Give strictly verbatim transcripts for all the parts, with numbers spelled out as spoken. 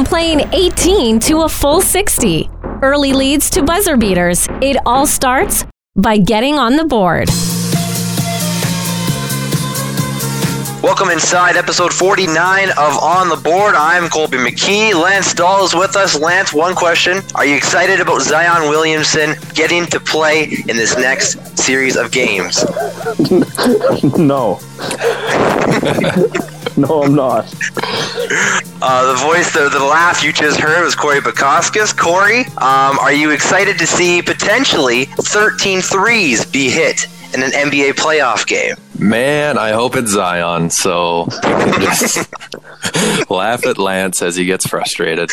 from playing eighteen to a full sixty. Early leads to buzzer beaters. It all starts by getting on the board. Welcome inside episode forty-nine of On the Board. I'm Colby McKee. Lance Dahl is with us. Lance, one question. Are you excited about Zion Williamson getting to play in this next series of games? No. No, I'm not. Uh, the voice, the, the laugh you just heard was Corey Bukoskas. Corey, um, are you excited to see potentially thirteen threes be hit in an N B A playoff game? Man, I hope it's Zion, so you can just laugh at Lance as he gets frustrated.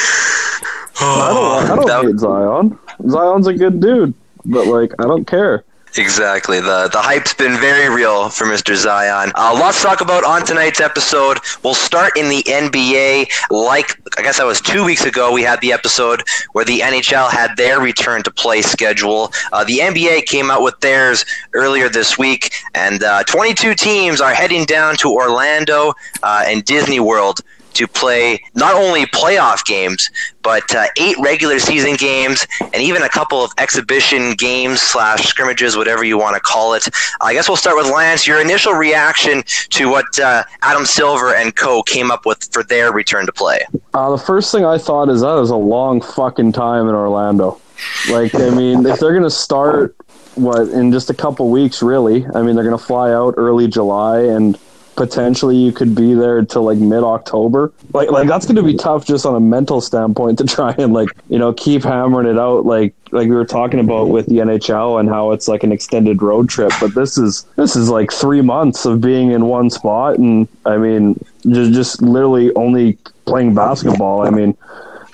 I don't, I don't hate Zion. Zion's a good dude, but, like, I don't care. Exactly. The the hype's been very real for Mister Zion. Uh, lots to talk about on tonight's episode. We'll start in the N B A. Like, I guess that was two weeks ago, we had the episode where the N H L had their return to play schedule. Uh, the N B A came out with theirs earlier this week, and uh, twenty-two teams are heading down to Orlando uh, and Disney World to play not only playoff games, but uh, eight regular season games and even a couple of exhibition games slash scrimmages, whatever you want to call it. I guess we'll start with Lance. Your initial reaction to what uh, Adam Silver and co. came up with for their return to play? Uh, the first thing I thought is that is a long fucking time in Orlando. Like, I mean, if they're going to start, what, in just a couple weeks, really, I mean, they're going to fly out early July and potentially you could be there till like mid-October. Like, like that's going to be tough just on a mental standpoint to try and, like, you know, keep hammering it out. Like, like we were talking about with the N H L and how it's like an extended road trip, but this is this is like three months of being in one spot, and I mean, just just literally only playing basketball. I mean,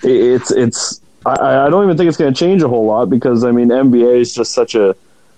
it's it's I, I don't even think it's going to change a whole lot because I mean, N B A is just such a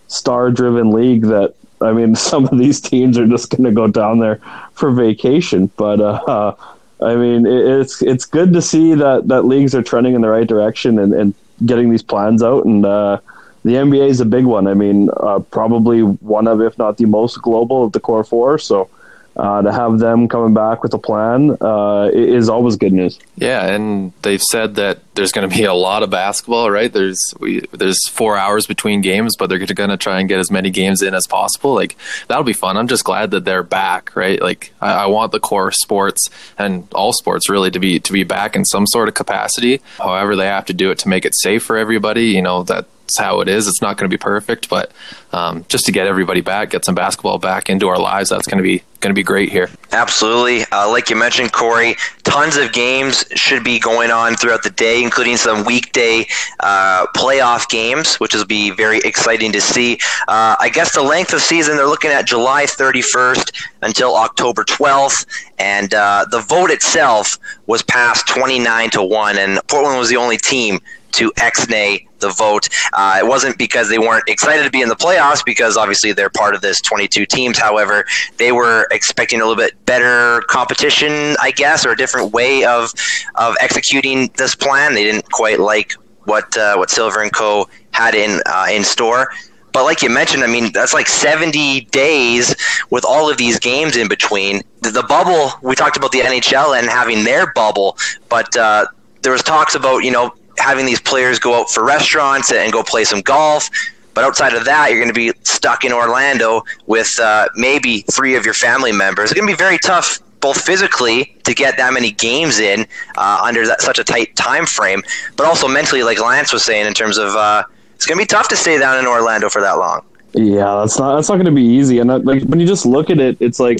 star-driven league that, I mean, some of these teams are just going to go down there for vacation. But, uh, I mean, it, it's it's good to see that, that leagues are trending in the right direction and, and getting these plans out. And uh, the N B A is a big one. I mean, uh, probably one of, if not the most global of the core four. So uh, to have them coming back with a plan uh, is always good news. Yeah, and they've said that there's going to be a lot of basketball, right? There's we, there's four hours between games, but they're going to try and get as many games in as possible. Like, that'll be fun. I'm just glad that they're back, right? Like, I, I want the core sports and all sports really to be to be back in some sort of capacity. However, they have to do it to make it safe for everybody. You know, that's how it is. It's not going to be perfect, but um, just to get everybody back, get some basketball back into our lives, that's going to be going to be great here. Absolutely. Uh, like you mentioned, Corey, tons of games should be going on throughout the day, including some weekday uh, playoff games, which will be very exciting to see. Uh, I guess the length of season, they're looking at July thirty-first until October twelfth, and uh, the vote itself was passed twenty-nine to one, and Portland was the only team to ex-nay the vote. Uh, it wasn't because they weren't excited to be in the playoffs, because obviously they're part of this twenty-two teams. However, they were expecting a little bit better competition, I guess, or a different way of of executing this plan. They didn't quite like what uh, what Silver and co. had in uh, in store. But like you mentioned, I mean, that's like seventy days with all of these games in between. The, the bubble, we talked about the N H L and having their bubble, but uh, there was talks about, you know, having these players go out for restaurants and go play some golf. But outside of that, you're going to be stuck in Orlando with uh, maybe three of your family members. It's going to be very tough, both physically, to get that many games in uh, under that, such a tight time frame, but also mentally, like Lance was saying, in terms of uh, it's going to be tough to stay down in Orlando for that long. Yeah, that's not that's not going to be easy. And that, like, when you just look at it, it's like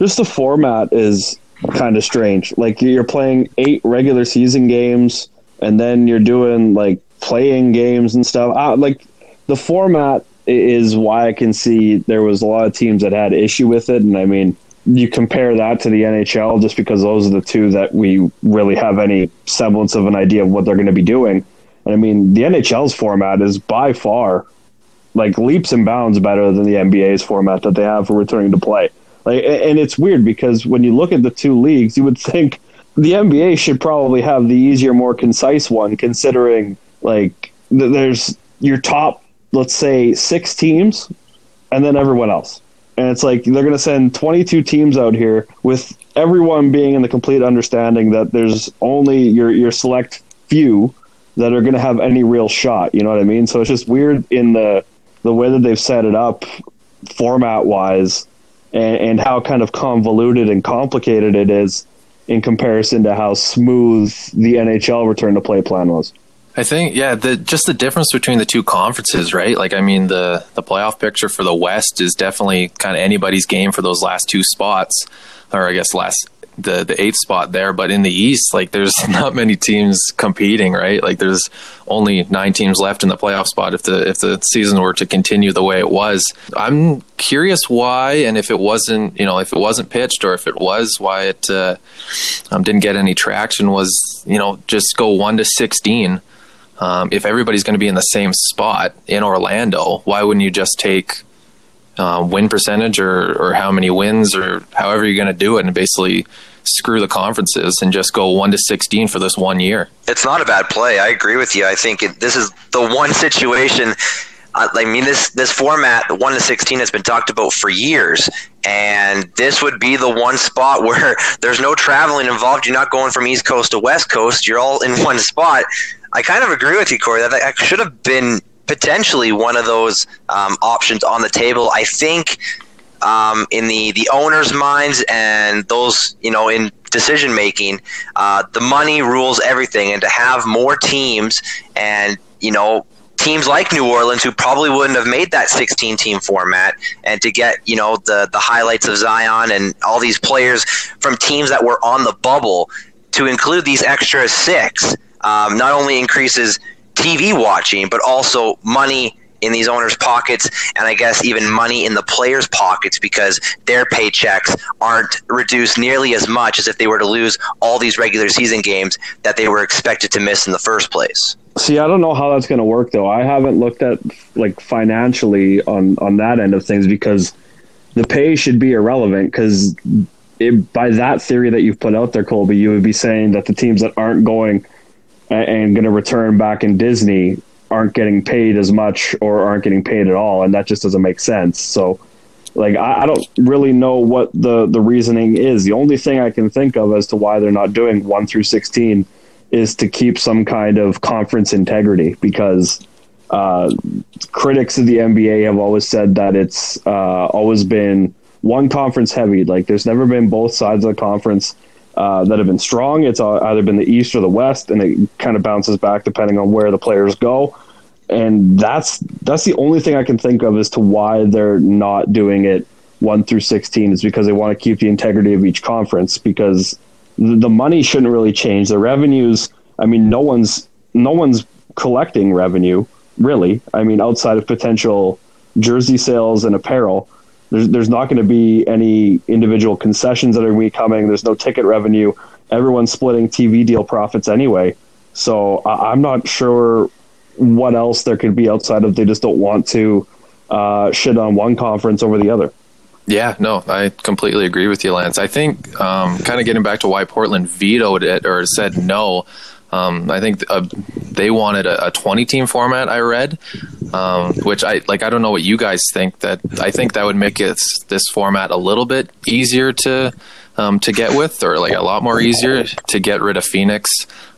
just the format is kind of strange. Like, you're playing eight regular season games, and then you're doing, like, playing games and stuff. Uh, like, the format is why I can see there was a lot of teams that had issue with it. And, I mean, you compare that to the N H L just because those are the two that we really have any semblance of an idea of what they're going to be doing. And, I mean, the N H L's format is by far, like, leaps and bounds better than the N B A's format that they have for returning to play. Like, and it's weird because when you look at the two leagues, you would think the N B A should probably have the easier, more concise one, considering, like, th- there's your top, let's say, six teams, and then everyone else. And it's like they're going to send twenty-two teams out here with everyone being in the complete understanding that there's only your, your select few that are going to have any real shot. You know what I mean? So it's just weird in the the way that they've set it up format-wise and, and how kind of convoluted and complicated it is in comparison to how smooth the N H L return to play plan was. I think, yeah, the, just the difference between the two conferences, right? Like, I mean, the, the playoff picture for the West is definitely kind of anybody's game for those last two spots, or I guess last the, the eighth spot there. But in the East, like, there's not many teams competing, right? Like, there's only nine teams left in the playoff spot if the if the season were to continue the way it was. I'm curious why, and if it wasn't, you know, if it wasn't pitched, or if it was, why it uh, um, didn't get any traction was, you know, just go one to sixteen. Um, if everybody's going to be in the same spot in Orlando, why wouldn't you just take uh, win percentage or, or how many wins or however you're going to do it and basically screw the conferences and just go one to sixteen for this one year? It's not a bad play. I agree with you. I think it, this is the one situation. Uh, I mean, this, this format, the one to sixteen, has been talked about for years. And this would be the one spot where there's no traveling involved. You're not going from East Coast to West Coast. You're all in one spot. I kind of agree with you, Corey. That, that should have been potentially one of those um, options on the table. I think um, in the, the owners' minds and those, you know, in decision making, uh, the money rules everything. And to have more teams and, you know, teams like New Orleans who probably wouldn't have made that sixteen-team format, and to get, you know, the, the highlights of Zion and all these players from teams that were on the bubble, to include these extra six um, not only increases T V watching, but also money in these owners' pockets, and I guess even money in the players' pockets, because their paychecks aren't reduced nearly as much as if they were to lose all these regular season games that they were expected to miss in the first place. See, I don't know how that's going to work, though. I haven't looked at, like, financially on, on that end of things, because the pay should be irrelevant, because by that theory that you've put out there, Colby, you would be saying that the teams that aren't going and, and going to return back in Disney aren't getting paid as much or aren't getting paid at all, and that just doesn't make sense. So, like, I, I don't really know what the, the reasoning is. The only thing I can think of as to why they're not doing one through sixteen is to keep some kind of conference integrity, because uh, critics of the N B A have always said that it's uh, always been one conference heavy. Like, there's never been both sides of the conference uh, that have been strong. It's either been the East or the West, and it kind of bounces back depending on where the players go. And that's that's the only thing I can think of as to why they're not doing it one through sixteen, is because they want to keep the integrity of each conference, because the money shouldn't really change. The revenues, I mean, no one's no one's collecting revenue, really. I mean, outside of potential jersey sales and apparel, there's there's not going to be any individual concessions that are going to be coming. There's no ticket revenue. Everyone's splitting T V deal profits anyway. So I, I'm not sure what else there could be outside of they just don't want to uh, shit on one conference over the other. Yeah, no, I completely agree with you, Lance. I think um, kind of getting back to why Portland vetoed it or said no, um, I think uh, they wanted a twenty-team format, I read, um, which I like. I don't know what you guys think. That I think that would make it, this format a little bit easier to um, to get with, or like a lot more easier to get rid of Phoenix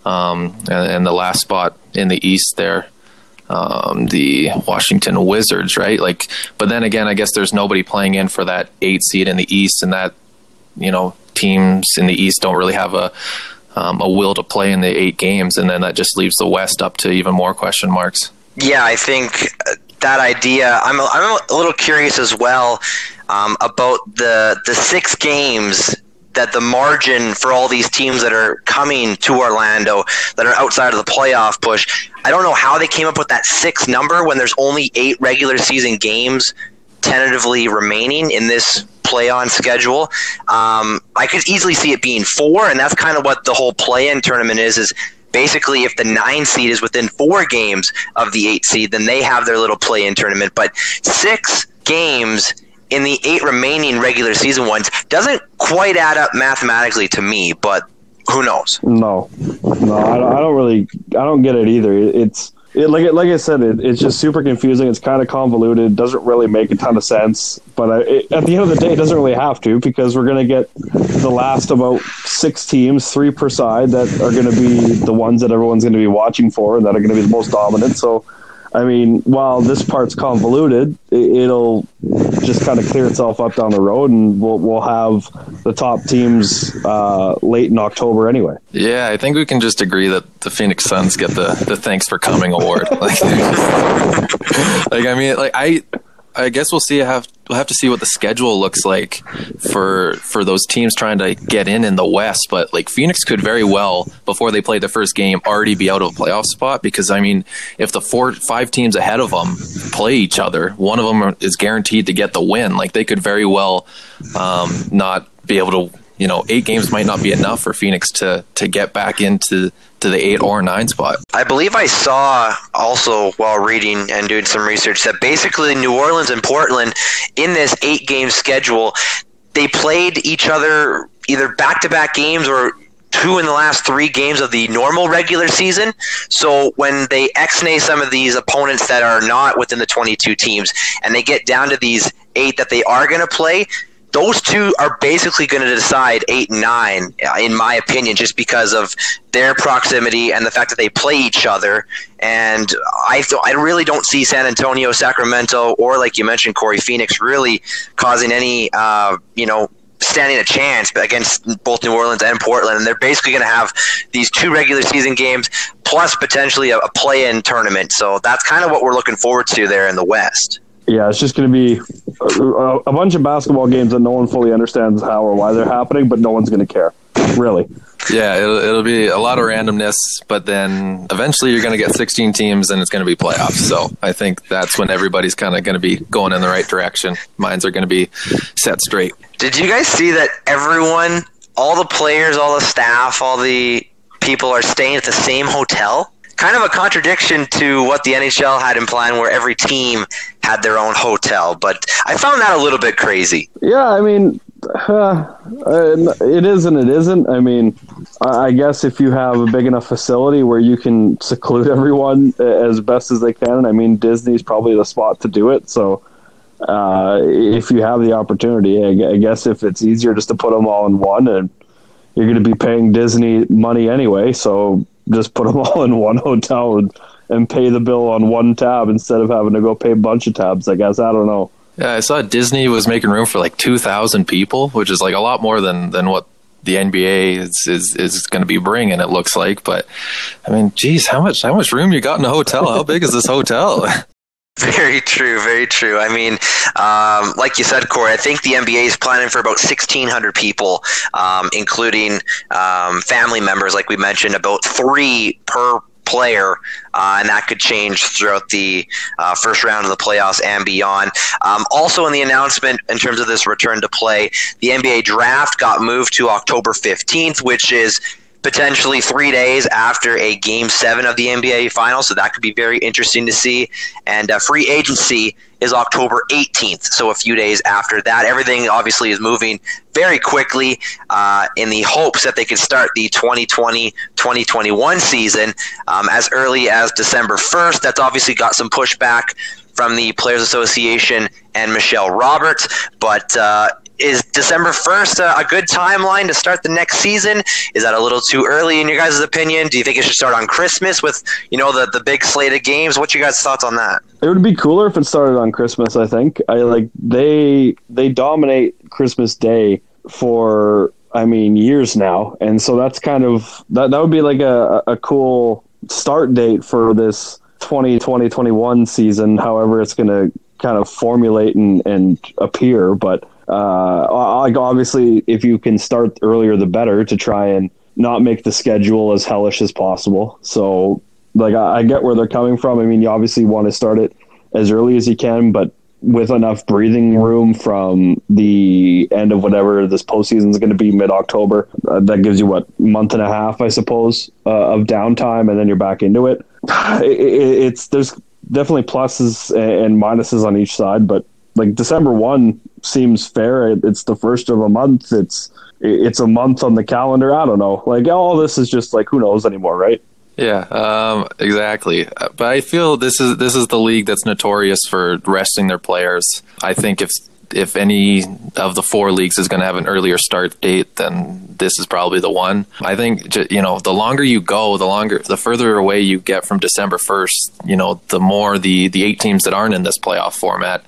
um, and, and the last spot in the East there. Um, the Washington Wizards, right? Like, but then again, I guess there's nobody playing in for that eight seed in the East, and that, you know, teams in the East don't really have a um, a will to play in the eight games, and then that just leaves the West up to even more question marks. Yeah, I think that idea. I'm a, I'm a little curious as well um, about the the six games that the margin for all these teams that are coming to Orlando that are outside of the playoff push. I don't know how they came up with that six number when there's only eight regular season games tentatively remaining in this play-on schedule. Um, I could easily see it being four, and that's kind of what the whole play-in tournament is, is basically if the nine seed is within four games of the eight seed, then they have their little play-in tournament. But six games in the eight remaining regular season ones doesn't quite add up mathematically to me, but who knows? No, no, I don't, I don't really, I don't get it either. It's It, like like I said, it, it's just super confusing. It's kind of convoluted. Doesn't really make a ton of sense. But I, it, at the end of the day, it doesn't really have to, because we're going to get the last about six teams, three per side, that are going to be the ones that everyone's going to be watching for and that are going to be the most dominant. So, I mean, while this part's convoluted, it, it'll just kind of clear itself up down the road, and we'll we'll have the top teams uh, late in October anyway. Yeah, I think we can just agree that the Phoenix Suns get the, the Thanks for Coming award. Like, just, like I mean, like I, I guess we'll see. Have we'll have to see what the schedule looks like for for those teams trying to get in in the West. But like Phoenix could very well, before they play the first game, already be out of a playoff spot, because I mean, if the four five teams ahead of them play each other, one of them is guaranteed to get the win. Like they could very well um, not be able to. You know, eight games might not be enough for Phoenix to to get back into to the eight or nine spot. I believe I saw also while reading and doing some research that basically New Orleans and Portland in this eight game schedule, they played each other either back to back games or two in the last three games of the normal regular season. So when they ex-nay some of these opponents that are not within the twenty-two teams and they get down to these eight that they are going to play, those two are basically going to decide eight and nine, in my opinion, just because of their proximity and the fact that they play each other. And I th- I really don't see San Antonio, Sacramento, or like you mentioned, Corey, Phoenix really causing any, uh, you know, standing a chance against both New Orleans and Portland. And they're basically going to have these two regular season games plus potentially a, a play-in tournament. So that's kind of what we're looking forward to there in the West. Yeah, it's just going to be a, a bunch of basketball games that no one fully understands how or why they're happening, but no one's going to care, really. Yeah, it'll, it'll be a lot of randomness, but then eventually you're going to get sixteen teams and it's going to be playoffs. So I think that's when everybody's kind of going to be going in the right direction. Minds are going to be set straight. Did you guys see that everyone, all the players, all the staff, all the people are staying at the same hotel? Kind of a contradiction to what the N H L had in plan, where every team had their own hotel, but I found that a little bit crazy. Yeah, I mean, uh, it is and it isn't. I mean, I guess if you have a big enough facility where you can seclude everyone as best as they can, I mean, Disney's probably the spot to do it, so uh, if you have the opportunity, I guess if it's easier just to put them all in one, and you're going to be paying Disney money anyway, so just put them all in one hotel and, and pay the bill on one tab instead of having to go pay a bunch of tabs, I guess. I don't know. Yeah, I saw Disney was making room for like two thousand people, which is like a lot more than, than what the N B A is is, is going to be bringing, it looks like. But, I mean, geez, how much how much room you got in a hotel? How big is this hotel? Very true, very true. I mean, um, like you said, Corey, I think the N B A is planning for about sixteen hundred people, um, including um, family members, like we mentioned, about three per player, uh, and that could change throughout the uh, first round of the playoffs and beyond. Um, also in the announcement, in terms of this return to play, the N B A draft got moved to October fifteenth, which is potentially three days after a game seven of the N B A Finals, so that could be very interesting to see. And uh, free agency is October eighteenth, so a few days after that. Everything obviously is moving very quickly uh, in the hopes that they can start the twenty twenty twenty twenty-one season um, as early as December first. That's obviously got some pushback from the Players Association and Michelle Roberts, but uh, is December first a, a good timeline to start the next season? Is that a little too early in your guys' opinion? Do you think it should start on Christmas with, you know, the, the big slate of games? What's your guys' thoughts on that? It would be cooler if it started on Christmas, I think. I like they they dominate Christmas Day for, I mean, years now. And so that's kind of that that would be like a, a cool start date for this twenty twenty twenty-one season, however it's going to kind of formulate and, and appear. But Uh, like obviously, if you can start earlier, the better, to try and not make the schedule as hellish as possible. So, like, I, I get where they're coming from. I mean, you obviously want to start it as early as you can, but with enough breathing room from the end of whatever this postseason is going to be, mid-October, uh, that gives you, what, month and a half, I suppose, uh, of downtime, and then you're back into it. it, it it's there's definitely pluses and minuses on each side, but like December first seems fair. It's the first of a month. It's it's a month on the calendar. I don't know. Like all this is just like, who knows anymore, right? Yeah, um, exactly. But I feel this is this is the league that's notorious for resting their players. I think if if any of the four leagues is going to have an earlier start date, then this is probably the one. I think, you know, the longer you go, the longer, the further away you get from December first, you know, the more the, the eight teams that aren't in this playoff format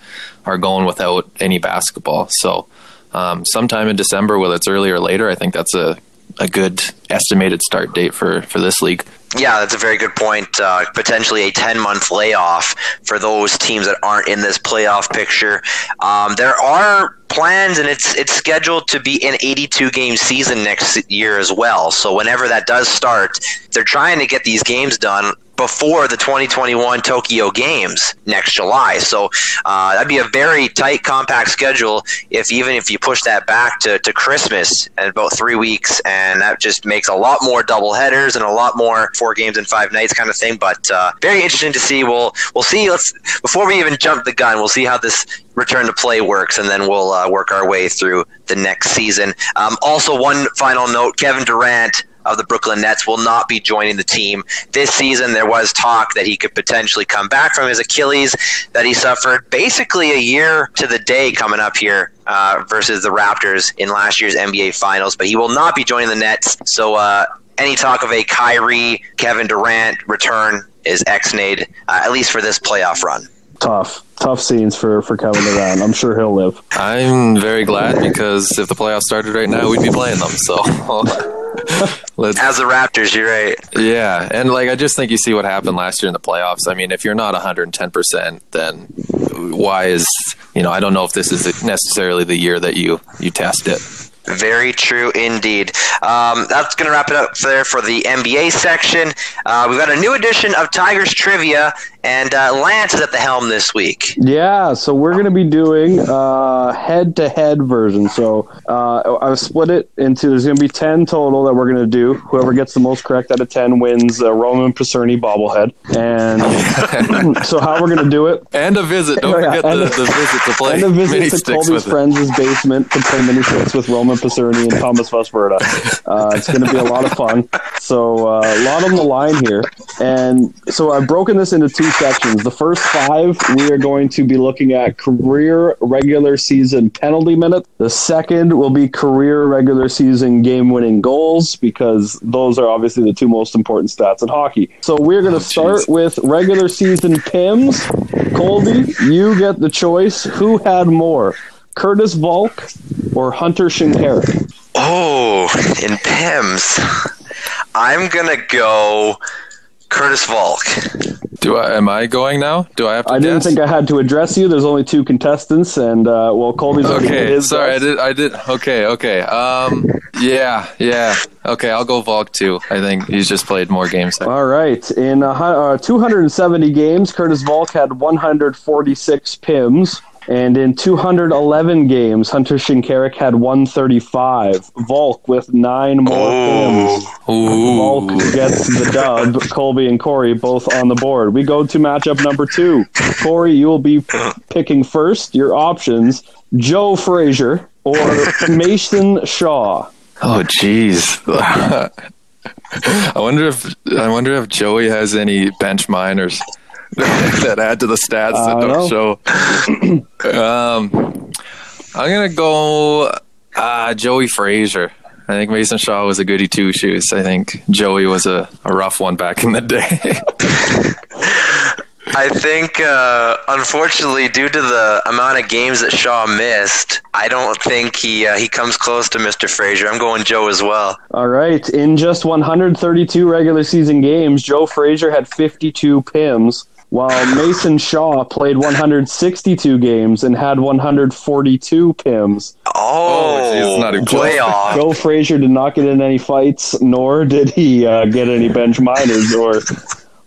are going without any basketball. So um, sometime in December, whether it's earlier or later, I think that's a, a good estimated start date for, for this league. Yeah, that's a very good point. Uh, potentially a ten-month layoff for those teams that aren't in this playoff picture. Um, there are plans, and it's it's scheduled to be an eighty-two game season next year as well. So whenever that does start, they're trying to get these games done before the twenty twenty-one Tokyo Games next July. So uh, that'd be a very tight, compact schedule if even if you push that back to, to Christmas in about three weeks, and that just makes a lot more doubleheaders and a lot more four games in five nights kind of thing. But uh, very interesting to see. We'll we'll see. Let's before we even jump the gun, we'll see how this return to play works, and then we'll uh, work our way through the next season. Um, also, one final note, Kevin Durant of the Brooklyn Nets will not be joining the team this season. There was talk that he could potentially come back from his Achilles that he suffered basically a year to the day coming up here uh, versus the Raptors in last year's N B A Finals, but he will not be joining the Nets. So uh, any talk of a Kyrie, Kevin Durant return is ex-nayed, uh, at least for this playoff run. Tough. Tough scenes for, for Kevin Durant. I'm sure he'll live. I'm very glad, because if the playoffs started right now, we'd be playing them. So let's, as the Raptors, you're right. Yeah. And like, I just think you see what happened last year in the playoffs. I mean, if you're not one hundred ten percent, then why is, you know, I don't know if this is necessarily the year that you, you test it. Very true indeed. Um, that's going to wrap it up there for the N B A section. Uh, we've got a new edition of Tigers Trivia, and uh, Lance is at the helm this week. Yeah, so we're going to be doing uh, head-to-head version. So uh, I've split it into, there's going to be ten total that we're going to do. Whoever gets the most correct out of ten wins a Roman Pocerni bobblehead. And so how we're going to do it. And a visit. Don't oh, yeah. forget the, a, the visit to play. And a visit to Colby's friends' basement to play mini sticks with Roman Pocerni and Thomas Vesperda. Uh, it's going to be a lot of fun. So uh, a lot on the line here. And so I've broken this into two sections. The first five, we are going to be looking at career regular season penalty minutes. The second will be career regular season game-winning goals, because those are obviously the two most important stats in hockey. So we're going to oh, start geez. with regular season P I Ms. Colby, you get the choice. Who had more, Curtis Volk or Hunter Shinkarik? Oh, in P I Ms, I'm going to go Curtis Volk. Do I? Am I going now? Do I have to? I guess? Didn't think I had to address you. There's only two contestants, and uh, well, Colby's already okay. His sorry, best. I did. I did. Okay. Okay. Um. Yeah. Yeah. Okay. I'll go Volk too. I think he's just played more games. There. All right. In uh, uh, two hundred seventy games, Curtis Volk had one hundred forty-six P I Ms. And in two hundred eleven games, Hunter Shinkarik had one hundred thirty-five. Volk with nine more P I Ms. Volk gets the dub. Colby and Corey both on the board. We go to matchup number two. Corey, you will be p- picking first. Your options, Joe Frazier or Mason Shaw. Oh, jeez. I wonder if I wonder if Joey has any bench minors that add to the stats uh, that don't no. show. um, I'm going to go uh, Joey Frazier. I think Mason Shaw was a goody two-shoes. I think Joey was a, a rough one back in the day. I think, uh, unfortunately, due to the amount of games that Shaw missed, I don't think he uh, he comes close to Mister Frazier. I'm going Joe as well. All right. In just one hundred thirty-two regular season games, Joe Frazier had fifty-two P I Ms, while Mason Shaw played one hundred sixty-two games and had one hundred forty-two P I Ms. Oh, not a play off. Joe Frazier did not get in any fights, nor did he uh, get any bench minors or...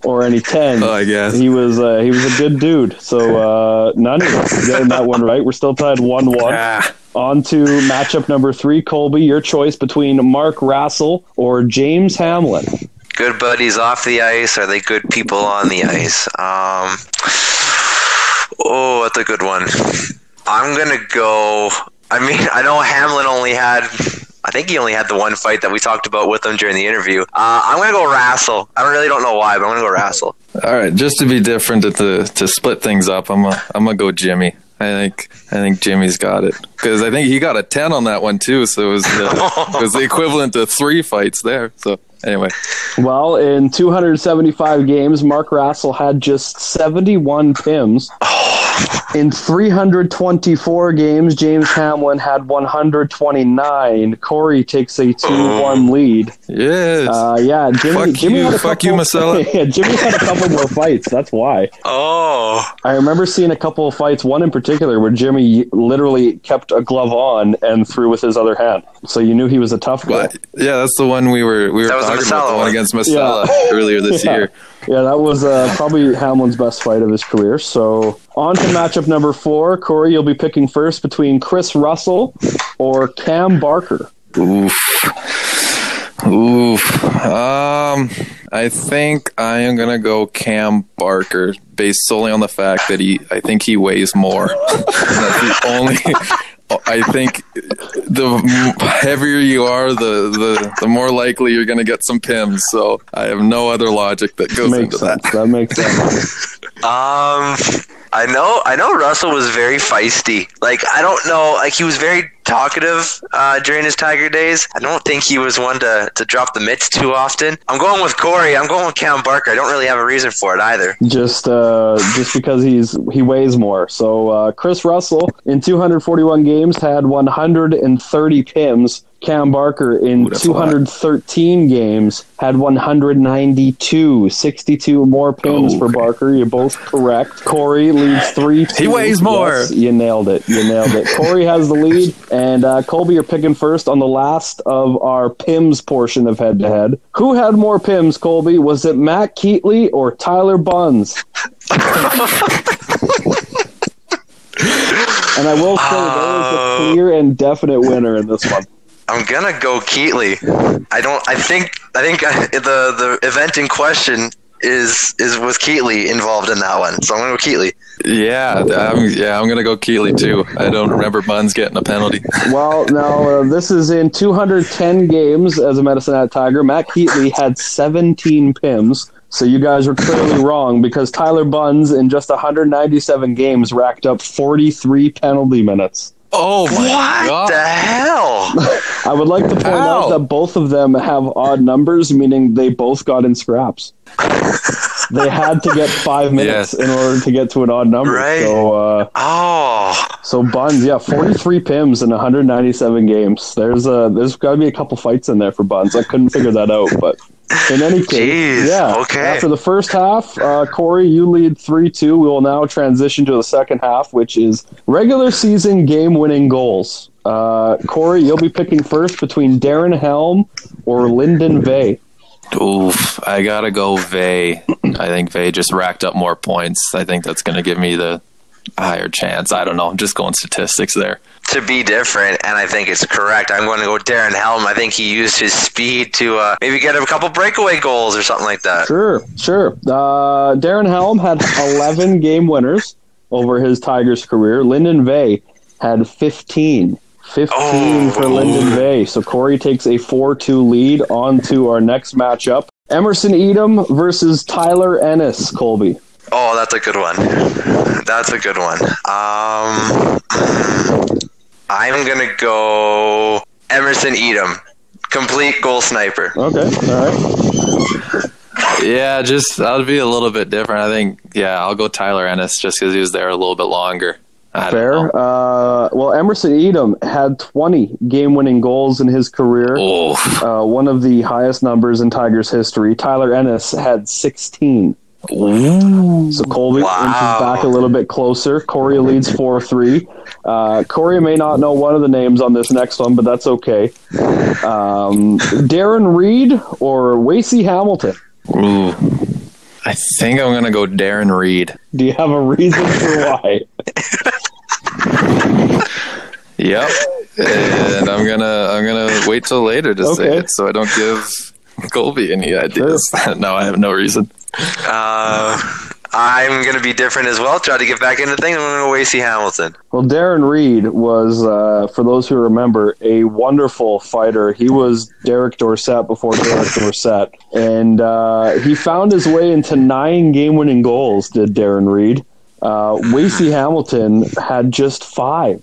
or any ten. Oh, I guess. He was uh, he was a good dude. So uh, none of us getting that one right. We're still tied one one. Ah. On to matchup number three. Colby, your choice between Mark Rassell or James Hamlin. Good buddies off the ice. Are they good people on the ice? Um, oh, that's a good one. I'm going to go... I mean, I know Hamlin only had... I think he only had the one fight that we talked about with him during the interview. Uh, I'm going to go Rassell. I really don't know why, but I'm going to go Rassell. All right, just to be different, to, to, to split things up, I'm a, I'm going to go Jimmy. I think I think Jimmy's got it, because I think he got a ten on that one too, so it was the, it was the equivalent to three fights there. So anyway, well, in two hundred seventy-five games, Mark Rassell had just seventy-one P I Ms. In three hundred twenty-four games, James Hamlin had one hundred twenty-nine. Corey takes a two one lead. Yes. Uh, yeah. Jimmy, Fuck Jimmy you. Had a Fuck couple, you, Marcella. Yeah, Jimmy had a couple more fights. That's why. Oh. I remember seeing a couple of fights, one in particular, where Jimmy literally kept a glove on and threw with his other hand. So you knew he was a tough guy. But, yeah, that's the one we were we were talking about, the one against Marcella yeah. earlier this yeah. year. Yeah, that was uh, probably Hamlin's best fight of his career. So on to matchup number four. Corey, you'll be picking first between Chris Russell or Cam Barker. Oof. Oof. Um, I think I am going to go Cam Barker based solely on the fact that he, I think he weighs more. That's the only... I think the heavier you are, the, the, the more likely you're going to get some P I Ms. So I have no other logic that goes into that. That makes sense. um, I know, I know Russell was very feisty. Like, I don't know, like he was very talkative uh, during his Tiger days. I don't think he was one to, to drop the mitts too often. I'm going with Corey. I'm going with Cam Barker. I don't really have a reason for it either. Just uh, just because he's he weighs more. So uh, Chris Russell in two hundred forty-one games had one hundred thirty P I Ms. Cam Barker in Ooh, two hundred thirteen games had one hundred ninety-two. sixty-two more P I Ms oh, okay. for Barker. You're both correct. Corey leads three two. He weighs more. Yes, you nailed it. You nailed it. Corey has the lead. And uh, Colby, you're picking first on the last of our P I Ms portion of head-to-head. Who had more P I Ms, Colby? Was it Matt Keatley or Tyler Buns? And I will say uh, there is a clear and definite winner in this one. I'm gonna go Keatley. I don't. I think. I think I, the the event in question is is was Keatley involved in that one. So I'm gonna go Keatley. Yeah, I'm, yeah, I'm gonna go Keatley too. I don't remember Buns getting a penalty. Well, now uh, this is in two hundred ten games as a Medicine Hat Tiger. Matt Keatley had seventeen P I Ms. So you guys were clearly wrong, because Tyler Buns in just one hundred ninety-seven games racked up forty-three penalty minutes. Oh, my what God. The hell? I would like to point How? out that both of them have odd numbers, meaning they both got in scraps. They had to get five minutes yes. in order to get to an odd number. Right. So, uh, oh. So Buns, yeah, forty-three P I Ms in one hundred ninety-seven games. There's a there's got to be a couple fights in there for Buns. I couldn't figure that out, but in any case, Jeez, yeah. Okay. After the first half, uh, Corey, you lead three two. We will now transition to the second half, which is regular season game-winning goals. Uh, Corey, you'll be picking first between Darren Helm or Lyndon Vay. Oof, I gotta go Vay. I think Vay just racked up more points. I think that's gonna give me the higher chance. I don't know. I'm just going statistics there. To be different, and I think it's correct. I'm going to go Darren Helm. I think he used his speed to uh, maybe get a couple breakaway goals or something like that. Sure, sure. Uh, Darren Helm had eleven game winners over his Tigers career. Lyndon Vay had fifteen. fifteen oh. for Lyndon Vay. So Corey takes a four two lead. On to our next matchup. Emerson Edom versus Tyler Ennis, Colby. Oh, that's a good one. That's a good one. Um, I'm going to go Emerson Edom. Complete goal sniper. Okay, all right. Yeah, just that'll be a little bit different. I think, yeah, I'll go Tyler Ennis just because he was there a little bit longer. Fair. Uh, well, Emerson Edom had twenty game-winning goals in his career, oh. uh, one of the highest numbers in Tigers history. Tyler Ennis had sixteen. Ooh. So Colby wow. inches back a little bit closer. Corey leads four three. Uh, Corey may not know one of the names on this next one, but that's okay. Um, Darren Reed or Wacey Hamilton? Ooh. I think I'm going to go Darren Reed. Do you have a reason for why? Yep. And I'm going to I'm going to wait till later to okay. say it so I don't give Colby any ideas. Sure. No, I have no reason. Uh, I'm going to be different as well, try to get back into things. I'm going to go Wacey Hamilton. Well, Darren Reed was, uh, for those who remember, a wonderful fighter. He was Derek Dorsett before Derek Dorsett. And uh, he found his way into nine game-winning goals, did Darren Reed. Uh, Wacey Hamilton had just five.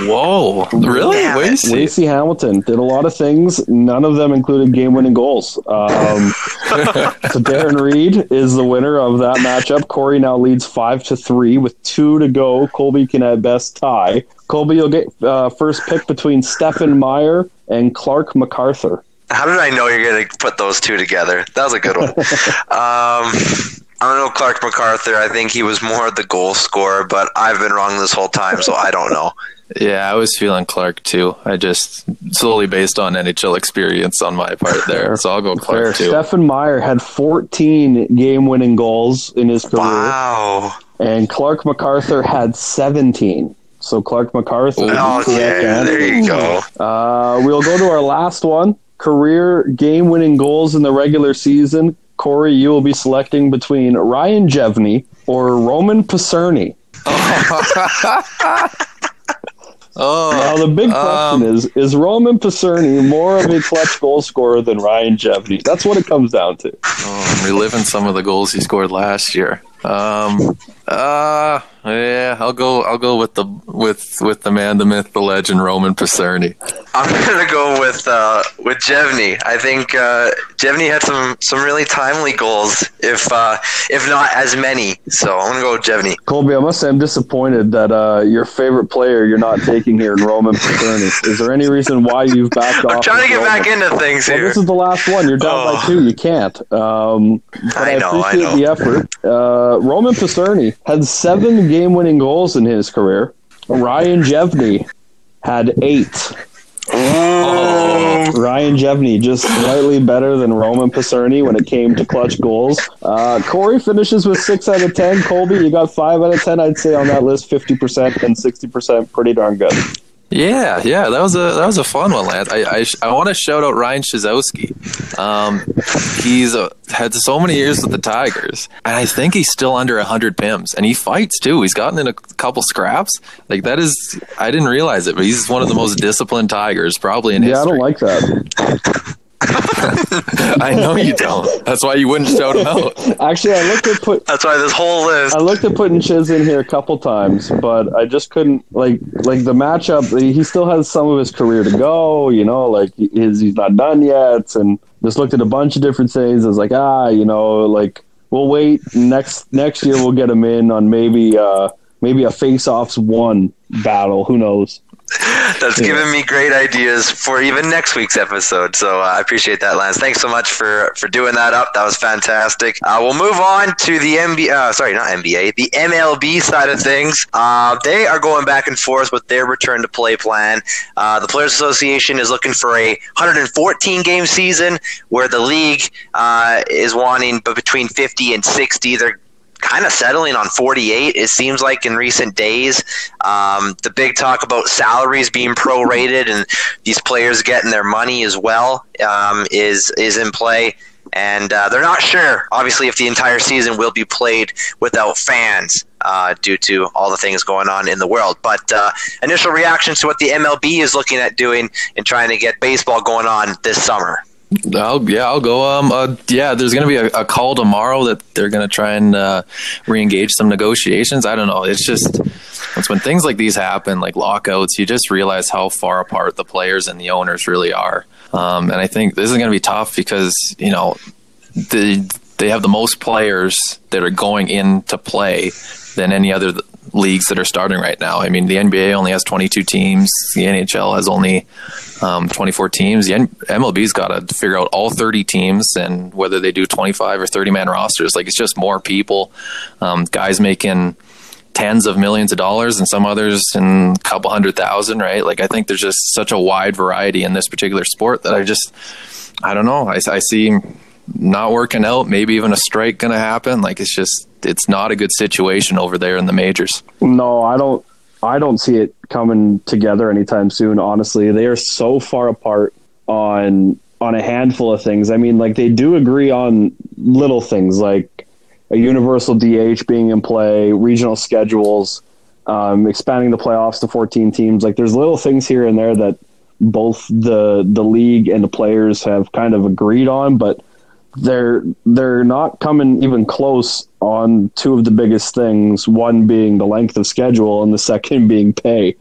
Whoa, really? Wacey? Wacey Hamilton did a lot of things. None of them included game-winning goals. Um, so Darren Reed is the winner of that matchup. Corey now leads five to three with two to go. Colby can at best tie. Colby, you'll get uh, first pick between Stephen Meyer and Clark MacArthur. How did I know you're going to put those two together? That was a good one. um... I don't know Clark MacArthur. I think he was more the goal scorer, but I've been wrong this whole time, so I don't know. Yeah, I was feeling Clark too. I just solely based on N H L experience on my part there, so I'll go Clark Fair. too. Stephen Meyer had fourteen game-winning goals in his career. Wow! And Clark MacArthur had seventeen. So Clark MacArthur. Oh, okay, there you go. Uh, we'll go to our last one: career game-winning goals in the regular season. Corey, you will be selecting between Ryan Jevne or Roman Pocerni. Oh. oh. Now, the big question um, is, is Roman Pocerni more of a clutch goal scorer than Ryan Jevne? That's what it comes down to. Oh, I'm reliving some of the goals he scored last year. Um, uh, yeah, I'll go. I'll go with the with with the man, the myth, the legend, Roman Pocerni. I'm gonna go with uh, with Jevne. I think uh, Jevne had some, some really timely goals, if uh, if not as many. So I'm gonna go with Jevne. Colby, I must say I'm disappointed that uh, your favorite player you're not taking here in Roman Pocerni. Is there any reason why you've backed I'm off? I'm trying to get Roman? back into things well, here. This is the last one. You're down oh. by two. You can't. Um, but I know. I appreciate I know. the effort. Uh, Uh, Roman Pocerni had seven game-winning goals in his career. Ryan Jevne had eight. Oh. Ryan Jevne just slightly better than Roman Pocerni when it came to clutch goals. Uh, Corey finishes with six out of ten. Colby, you got five out of ten. I'd say on that list, fifty percent and sixty percent, pretty darn good. Yeah, yeah, that was a that was a fun one, Lance. I I, I want to shout out Ryan Krzyzewski. Um, he's uh, had so many years with the Tigers, and I think he's still under one hundred P I Ms, and he fights too. He's gotten in a couple scraps. Like that is, I didn't realize it, but he's one of the most disciplined Tigers probably in yeah, history. Yeah, I don't like that. I know you don't. That's why you wouldn't shout him out. Actually, I looked at put. That's why this whole list. I looked at putting Chiz in here a couple times, but I just couldn't like like the matchup. He still has some of his career to go. You know, like his, he's not done yet, and just looked at a bunch of different things. I was like, ah, you know, like we'll wait next next year. We'll get him in on maybe uh, maybe a face-offs one battle. Who knows? That's given me great ideas for even next week's episode. So uh, I appreciate that, Lance. Thanks so much for, for doing that up. That was fantastic. Uh, we'll move on to the N B A. Uh, sorry, not N B A. The M L B side of things. Uh, they are going back and forth with their return to play plan. Uh, the Players Association is looking for a one hundred fourteen game season, where the league uh, is wanting but between fifty and sixty. They're kind of settling on forty-eight, it seems like, in recent days. Um, the big talk about salaries being prorated and these players getting their money as well um, is is in play. And uh, they're not sure, obviously, if the entire season will be played without fans uh, due to all the things going on in the world. But uh, initial reactions to what the M L B is looking at doing and trying to get baseball going on this summer. I'll, yeah, I'll go. Um, uh, yeah, there's going to be a, a call tomorrow that they're going to try and uh, re-engage some negotiations. I don't know. It's just it's when things like these happen, like lockouts, you just realize how far apart the players and the owners really are. Um, and I think this is going to be tough because, you know, the, they have the most players that are going into play than any other th- leagues that are starting right now. I mean, the N B A only has twenty-two teams. The N H L has only um, twenty-four teams. The M L B's got to figure out all thirty teams and whether they do twenty-five or thirty-man rosters. Like, it's just more people. Um, guys making tens of millions of dollars and some others in a couple hundred thousand, right? Like, I think there's just such a wide variety in this particular sport that I just, I don't know. I, I see not working out, maybe even a strike going to happen. Like, it's just, it's not a good situation over there in the majors. No, I don't I don't see it coming together anytime soon, honestly. They are so far apart on on a handful of things. I mean, like, they do agree on little things like a universal D H being in play, regional schedules, um, expanding the playoffs to fourteen teams. Like, there's little things here and there that both the the league and the players have kind of agreed on, but they're they're not coming even close on two of the biggest things, one being the length of schedule and the second being pay.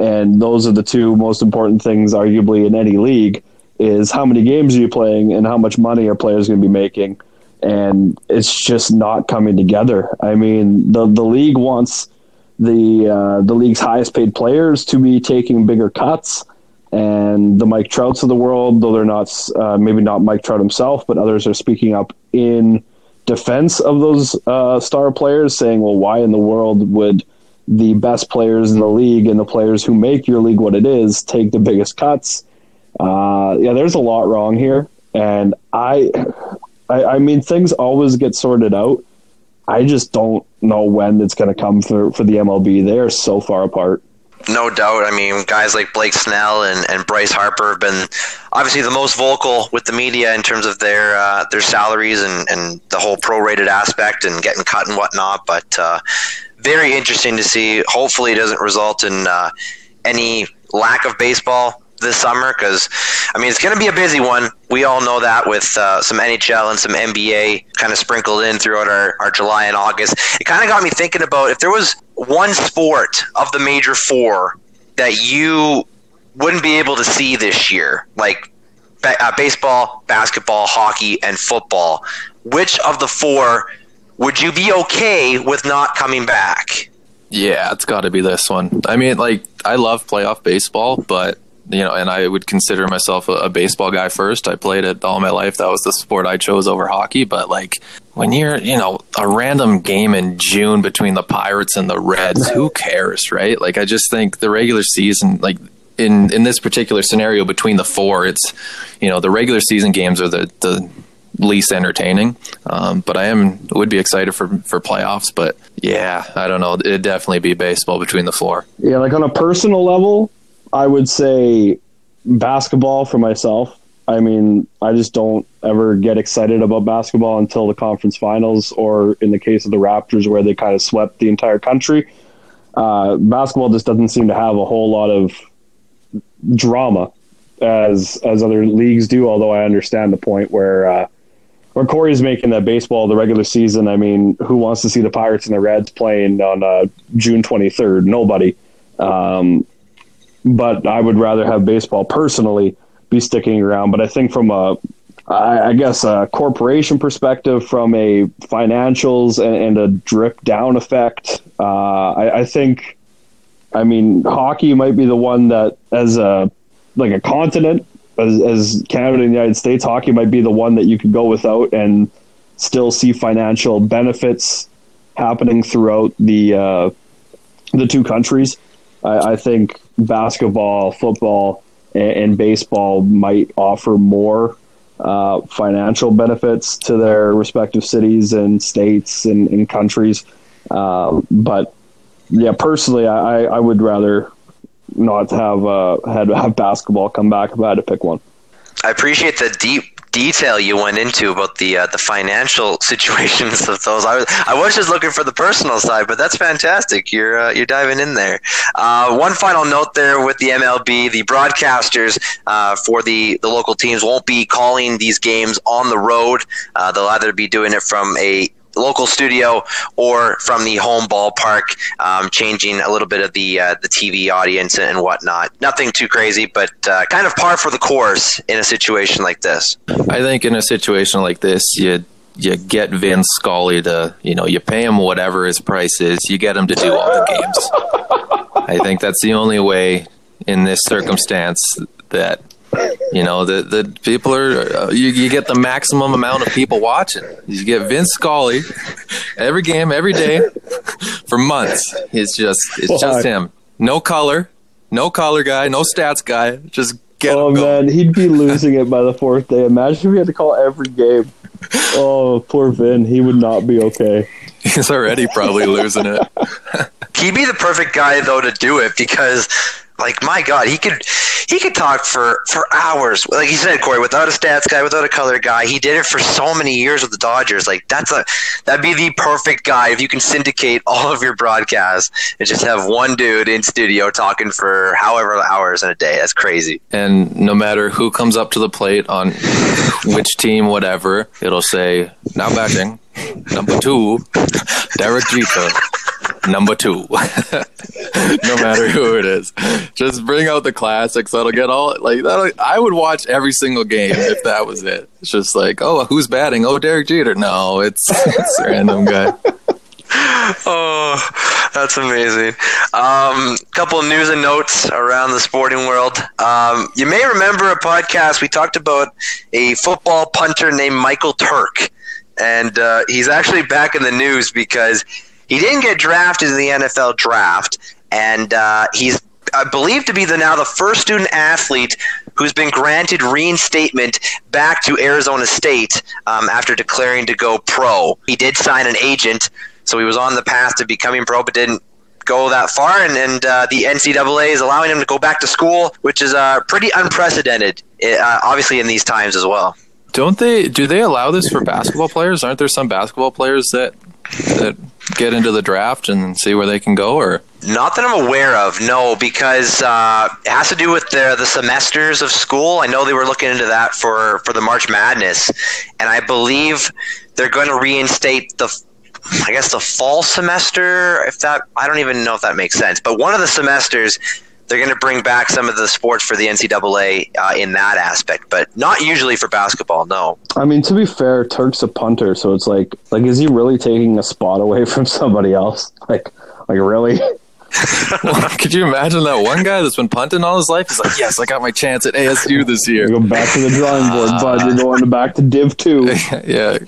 And those are the two most important things arguably in any league, is how many games are you playing and how much money are players going to be making. And it's just not coming together. I mean, the the league wants the uh, the league's highest paid players to be taking bigger cuts, and the Mike Trouts of the world, though they're not uh, maybe not Mike Trout himself, but others are speaking up in defense of those uh, star players, saying, well, why in the world would the best players in the league and the players who make your league what it is take the biggest cuts? Uh, yeah, there's a lot wrong here. And I, I, I mean, things always get sorted out. I just don't know when it's going to come for, for the M L B. They are so far apart. No doubt. I mean, guys like Blake Snell and, and Bryce Harper have been obviously the most vocal with the media in terms of their uh, their salaries and, and the whole prorated aspect and getting cut and whatnot. But uh, very interesting to see. Hopefully it doesn't result in uh, any lack of baseball this summer, because, I mean, it's going to be a busy one. We all know that, with uh, some N H L and some N B A kind of sprinkled in throughout our, our July and August. It kind of got me thinking about, if there was one sport of the major four that you wouldn't be able to see this year, like ba- uh, baseball, basketball, hockey, and football, which of the four would you be okay with not coming back? Yeah, it's got to be this one. I mean, like, I love playoff baseball, but you know, and I would consider myself a, a baseball guy first. I played it all my life. That was the sport I chose over hockey. But like, when you're, you know, a random game in June between the Pirates and the Reds, who cares, right? Like, I just think the regular season, like in, in this particular scenario between the four, it's, you know, the regular season games are the, the least entertaining. Um, but I am, would be excited for, for playoffs. But yeah, I don't know. It'd definitely be baseball between the four. Yeah, like on a personal level, I would say basketball for myself. I mean, I just don't ever get excited about basketball until the conference finals, or in the case of the Raptors, where they kind of swept the entire country. Uh, basketball just doesn't seem to have a whole lot of drama as as other leagues do, although I understand the point where, uh, where Corey's making that baseball, the regular season. I mean, who wants to see the Pirates and the Reds playing on uh, June twenty-third? Nobody. Um But I would rather have baseball personally be sticking around. But I think from a, I guess, a corporation perspective, from a financials and, and a drip down effect, uh, I, I think, I mean, hockey might be the one that, as a like a continent, as, as Canada and the United States, hockey might be the one that you could go without and still see financial benefits happening throughout the uh, the two countries. I, I think basketball, football, and, and baseball might offer more uh, financial benefits to their respective cities and states and, and countries. Uh, but yeah, personally, I, I would rather not have uh, had have basketball come back if I had to pick one. I appreciate the deep detail you went into about the uh, the financial situations of those. I was I was just looking for the personal side, but that's fantastic. You're uh, you're diving in there. Uh, one final note there with the M L B, the broadcasters uh, for the, the local teams won't be calling these games on the road. Uh, they'll either be doing it from a local studio or from the home ballpark, um, changing a little bit of the uh, the T V audience and whatnot. Nothing too crazy, but uh, kind of par for the course in a situation like this. I think in a situation like this, you you get Vin Scully to, you know, you pay him whatever his price is, you get him to do all the games. I think that's the only way in this circumstance that, you know, the the people are, uh, you, you get the maximum amount of people watching. You get Vince Scully every game, every day for months. It's just, it's well, just I, him. No color, no color guy, no stats guy. Just get oh, him. Oh man, he'd be losing it by the fourth day. Imagine if we had to call every game. Oh, poor Vin. He would not be okay. He's already probably losing it. He'd be the perfect guy though to do it, because Like, my God, he could he could talk for, for hours. Like you said, Corey, without a stats guy, without a color guy, he did it for so many years with the Dodgers. Like, that's a that'd be the perfect guy if you can syndicate all of your broadcasts and just have one dude in studio talking for however hours in a day. That's crazy. And no matter who comes up to the plate on which team, whatever, it'll say, now batting, number two, Derek Jeter. Number two, no matter who it is, just bring out the classics. That'll get all like that. I would watch every single game if that was it. It's just like, oh, who's batting? Oh, Derek Jeter. No, it's, it's a random guy. Oh, that's amazing. Um, couple of news and notes around the sporting world. Um, you may remember a podcast we talked about a football punter named Michael Turk, and uh, he's actually back in the news because he didn't get drafted in the N F L draft, and uh, he's uh, believed to be the now the first student athlete who's been granted reinstatement back to Arizona State um, after declaring to go pro. He did sign an agent, so he was on the path to becoming pro, but didn't go that far, and, and uh, the N C double A is allowing him to go back to school, which is uh, pretty unprecedented, uh, obviously, in these times as well. Don't they? Do they allow this for basketball players? Aren't there some basketball players that that get into the draft and see where they can go? Or not that I'm aware of, no, because uh, it has to do with the the semesters of school. I know they were looking into that for, for the March Madness, and I believe they're going to reinstate the, I guess the fall semester. If that, I don't even know if that makes sense, but one of the semesters, they're going to bring back some of the sports for the N C double A uh, in that aspect, but not usually for basketball, no. I mean, to be fair, Turk's a punter, so it's like, like is he really taking a spot away from somebody else? Like, like really? Well, could you imagine that one guy that's been punting all his life? He's like, yes, I got my chance at A S U this year. You go back to the drawing board, uh, bud. You're going back to Div two. Yeah.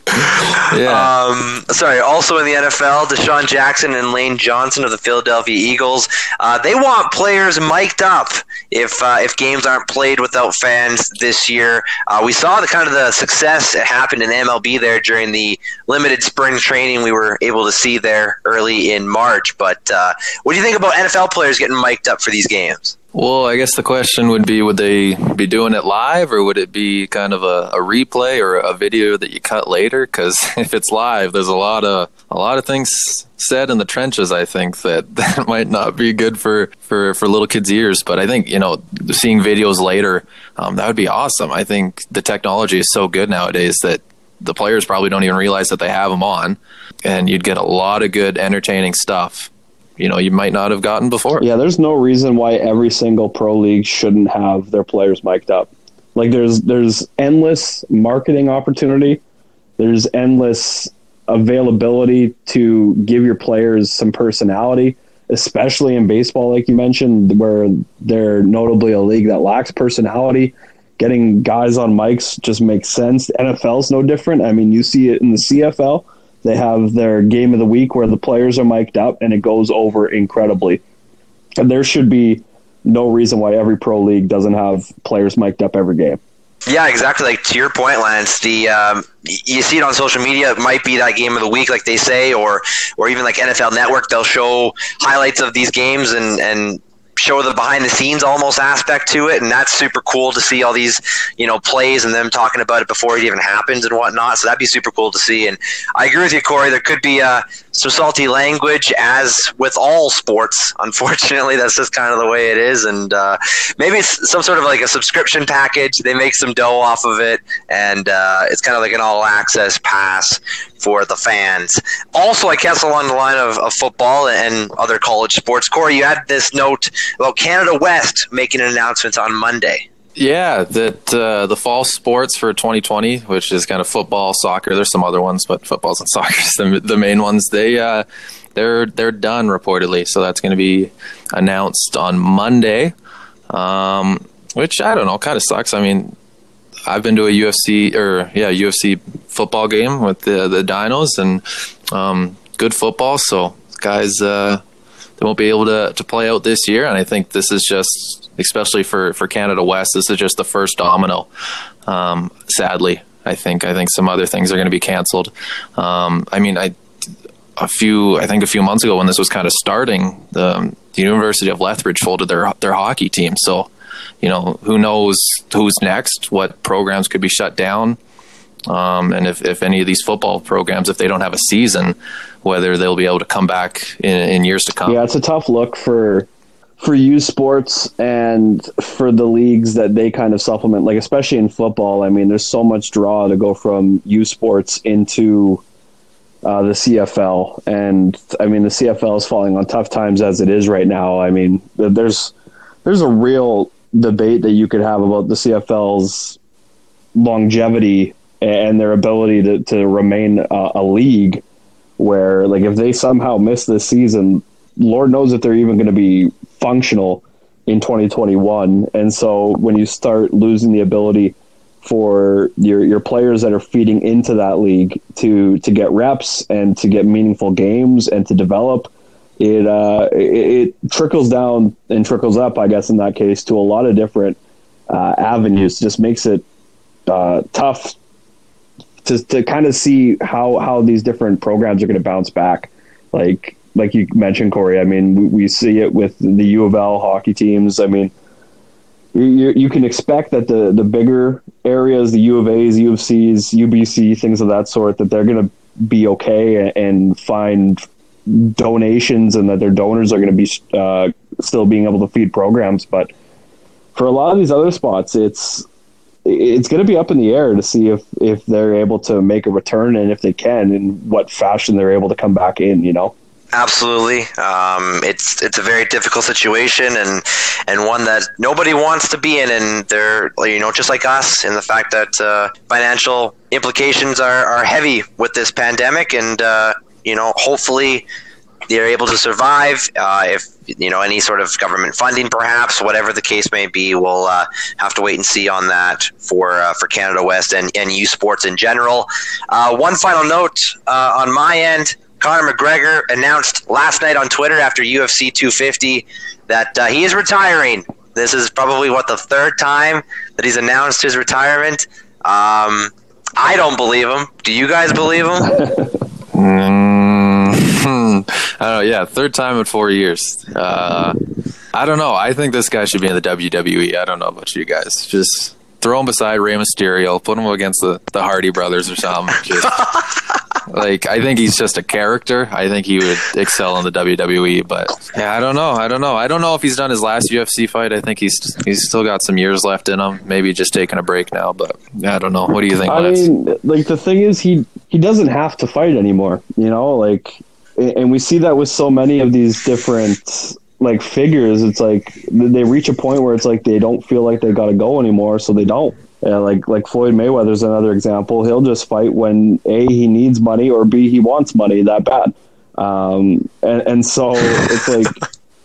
yeah. Um, sorry, also in the N F L, Deshaun Jackson and Lane Johnson of the Philadelphia Eagles, uh, they want players mic'd up if uh, if games aren't played without fans this year. Uh, we saw the kind of the success that happened in M L B there during the limited spring training we were able to see there early in March. But uh, what do you think about N F L players getting mic'd up for these games? Well, I guess the question would be, would they be doing it live, or would it be kind of a, a replay or a video that you cut later? Because if it's live, there's a lot of a lot of things said in the trenches, I think, that, that might not be good for, for, for little kids' ears. But I think, you know, seeing videos later, um, that would be awesome. I think the technology is so good nowadays that the players probably don't even realize that they have them on, and you'd get a lot of good, entertaining stuff, you know, you might not have gotten before. Yeah, there's no reason why every single pro league shouldn't have their players mic'd up. Like, there's there's endless marketing opportunity. There's endless availability to give your players some personality, especially in baseball, like you mentioned, where they're notably a league that lacks personality. Getting guys on mics just makes sense. The N F L's no different. I mean, you see it in the C F L. They have their game of the week where the players are mic'd up, and it goes over incredibly. And there should be no reason why every pro league doesn't have players mic'd up every game. Yeah, exactly. Like, to your point, Lance, the um, you see it on social media. It might be that game of the week, like they say, or or even like N F L Network. They'll show highlights of these games and and show the behind-the-scenes almost aspect to it, and that's super cool to see all these, you know, plays and them talking about it before it even happens and whatnot, so that'd be super cool to see. And I agree with you, Corey, there could be uh, some salty language, as with all sports, unfortunately. That's just kind of the way it is, and uh, maybe it's some sort of like a subscription package. They make some dough off of it, and uh, it's kind of like an all-access pass for the fans. Also, I guess along the line of, of football and other college sports, Corey, you had this note about Canada West making an announcement on Monday. Yeah, that uh, the fall sports for twenty twenty, which is kind of football, soccer. There's some other ones, but footballs and soccer is the, the main ones. They uh, they're they're done reportedly, so that's going to be announced on Monday, um, which I don't know, kind of sucks. I mean, I've been to a U F C or yeah U F C football game with the the Dinos, and um, good football. So guys, uh, they won't be able to to play out this year, and I think this is just, especially for, for Canada West, this is just the first domino. Um, sadly, I think I think some other things are going to be canceled. Um, I mean, I a few, I think a few months ago when this was kind of starting, the, the University of Lethbridge folded their their hockey team. So, you know, who knows who's next, what programs could be shut down. Um, and if, if any of these football programs, if they don't have a season, whether they'll be able to come back in, in years to come. Yeah, it's a tough look for for U Sports and for the leagues that they kind of supplement, like especially in football. I mean, there's so much draw to go from U Sports into uh, the C F L. And I mean, the C F L is falling on tough times as it is right now. I mean, there's there's a real debate that you could have about the C F L's longevity and their ability to, to remain a, a league where, like, if they somehow miss this season, Lord knows if they're even going to be functional in twenty twenty-one. And so when you start losing the ability for your your players that are feeding into that league to to get reps and to get meaningful games and to develop, it uh, it, it trickles down and trickles up, I guess, in that case, to a lot of different uh, avenues. Just makes it uh, tough to to kind of see how, how these different programs are going to bounce back. Like like you mentioned, Corey, I mean, we, we see it with the U of L hockey teams. I mean, you you can expect that the, the bigger areas, the U of A's, U of C's, U B C, things of that sort, that they're going to be okay and, and find donations and that their donors are going to be uh, still being able to feed programs. But for a lot of these other spots, it's, it's going to be up in the air to see if, if they're able to make a return and if they can and what fashion they're able to come back in, you know? Absolutely. Um, it's it's a very difficult situation and and one that nobody wants to be in. And they're, you know, just like us in the fact that uh, financial implications are, are heavy with this pandemic. And, uh, you know, hopefully they're able to survive. Uh, if, you know, any sort of government funding, perhaps, whatever the case may be, we'll uh, have to wait and see on that for uh, for Canada West and, and U Sports in general. Uh, one final note uh, on my end, Conor McGregor announced last night on Twitter after U F C two fifty that uh, he is retiring. This is probably, what, the third time that he's announced his retirement. Um, I don't believe him. Do you guys believe him? mm-hmm. I don't know, yeah, third time in four years. Uh, I don't know. I think this guy should be in the W W E. I don't know about you guys. Just throw him beside Rey Mysterio. Put him against the, the Hardy Brothers or something. Just... Like, I think he's just a character. I think he would excel in the W W E, but yeah, I don't know. I don't know. I don't know if he's done his last U F C fight. I think he's he's still got some years left in him. Maybe just taking a break now, but I don't know. What do you think, Lance? I mean, like, the thing is, he he doesn't have to fight anymore, you know? Like, and we see that with so many of these different, like, figures. It's like they reach a point where it's like they don't feel like they got to go anymore, so they don't. Yeah, like like Floyd Mayweather's another example. He'll just fight when A, he needs money, or B, he wants money that bad. Um, and, and so it's like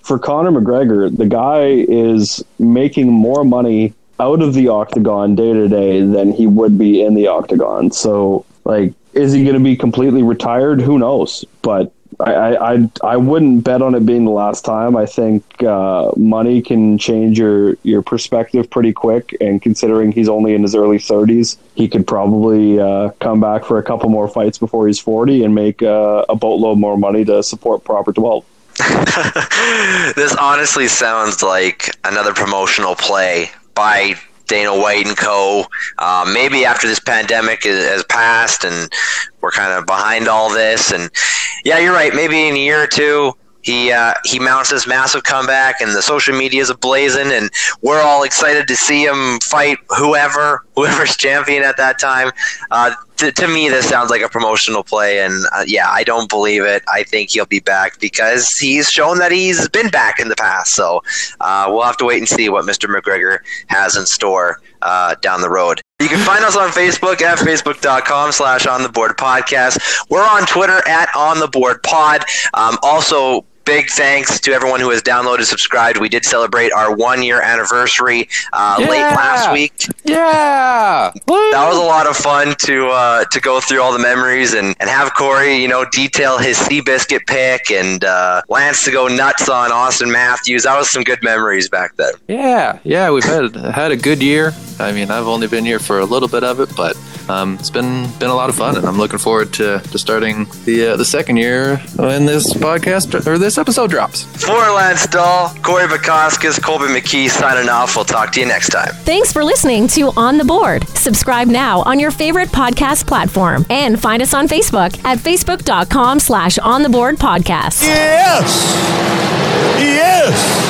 for Conor McGregor, the guy is making more money out of the octagon day to day than he would be in the octagon. So, like, is he going to be completely retired? Who knows? But I, I, I, I wouldn't bet on it being the last time. I think uh, money can change your, your perspective pretty quick. And considering he's only in his early thirties, he could probably uh, come back for a couple more fights before he's forty and make uh, a boatload more money to support Proper twelve. This honestly sounds like another promotional play by Dana White and co. Uh, maybe after this pandemic is, has passed and we're kind of behind all this. And yeah, you're right. Maybe in a year or two, he uh, he mounts this massive comeback and the social media is ablazing and we're all excited to see him fight whoever, whoever's champion at that time. Uh, to, to me, this sounds like a promotional play. And uh, yeah, I don't believe it. I think he'll be back because he's shown that he's been back in the past. So uh, we'll have to wait and see what Mister McGregor has in store uh, down the road. You can find us on Facebook at facebook.com slash on the board podcast. We're on Twitter at on the board pod. Um, also, big thanks to everyone who has downloaded, subscribed. We did celebrate our one-year anniversary uh, yeah! late last week. Yeah, Woo! That was a lot of fun to uh, to go through all the memories and, and have Corey, you know, detail his Seabiscuit pick and uh, Lance to go nuts on Austin Matthews. That was some good memories back then. Yeah, yeah, we've had had a good year. I mean, I've only been here for a little bit of it, but um, it's been been a lot of fun, and I'm looking forward to, to starting the uh, the second year when this podcast or this episode drops. For Lance Dahl, Corey Bukoskas, Colby McKee signing off. We'll talk to you next time. Thanks for listening to On the Board. Subscribe now on your favorite podcast platform and find us on Facebook at facebook dot com slash on the board podcast. Yes! Yes!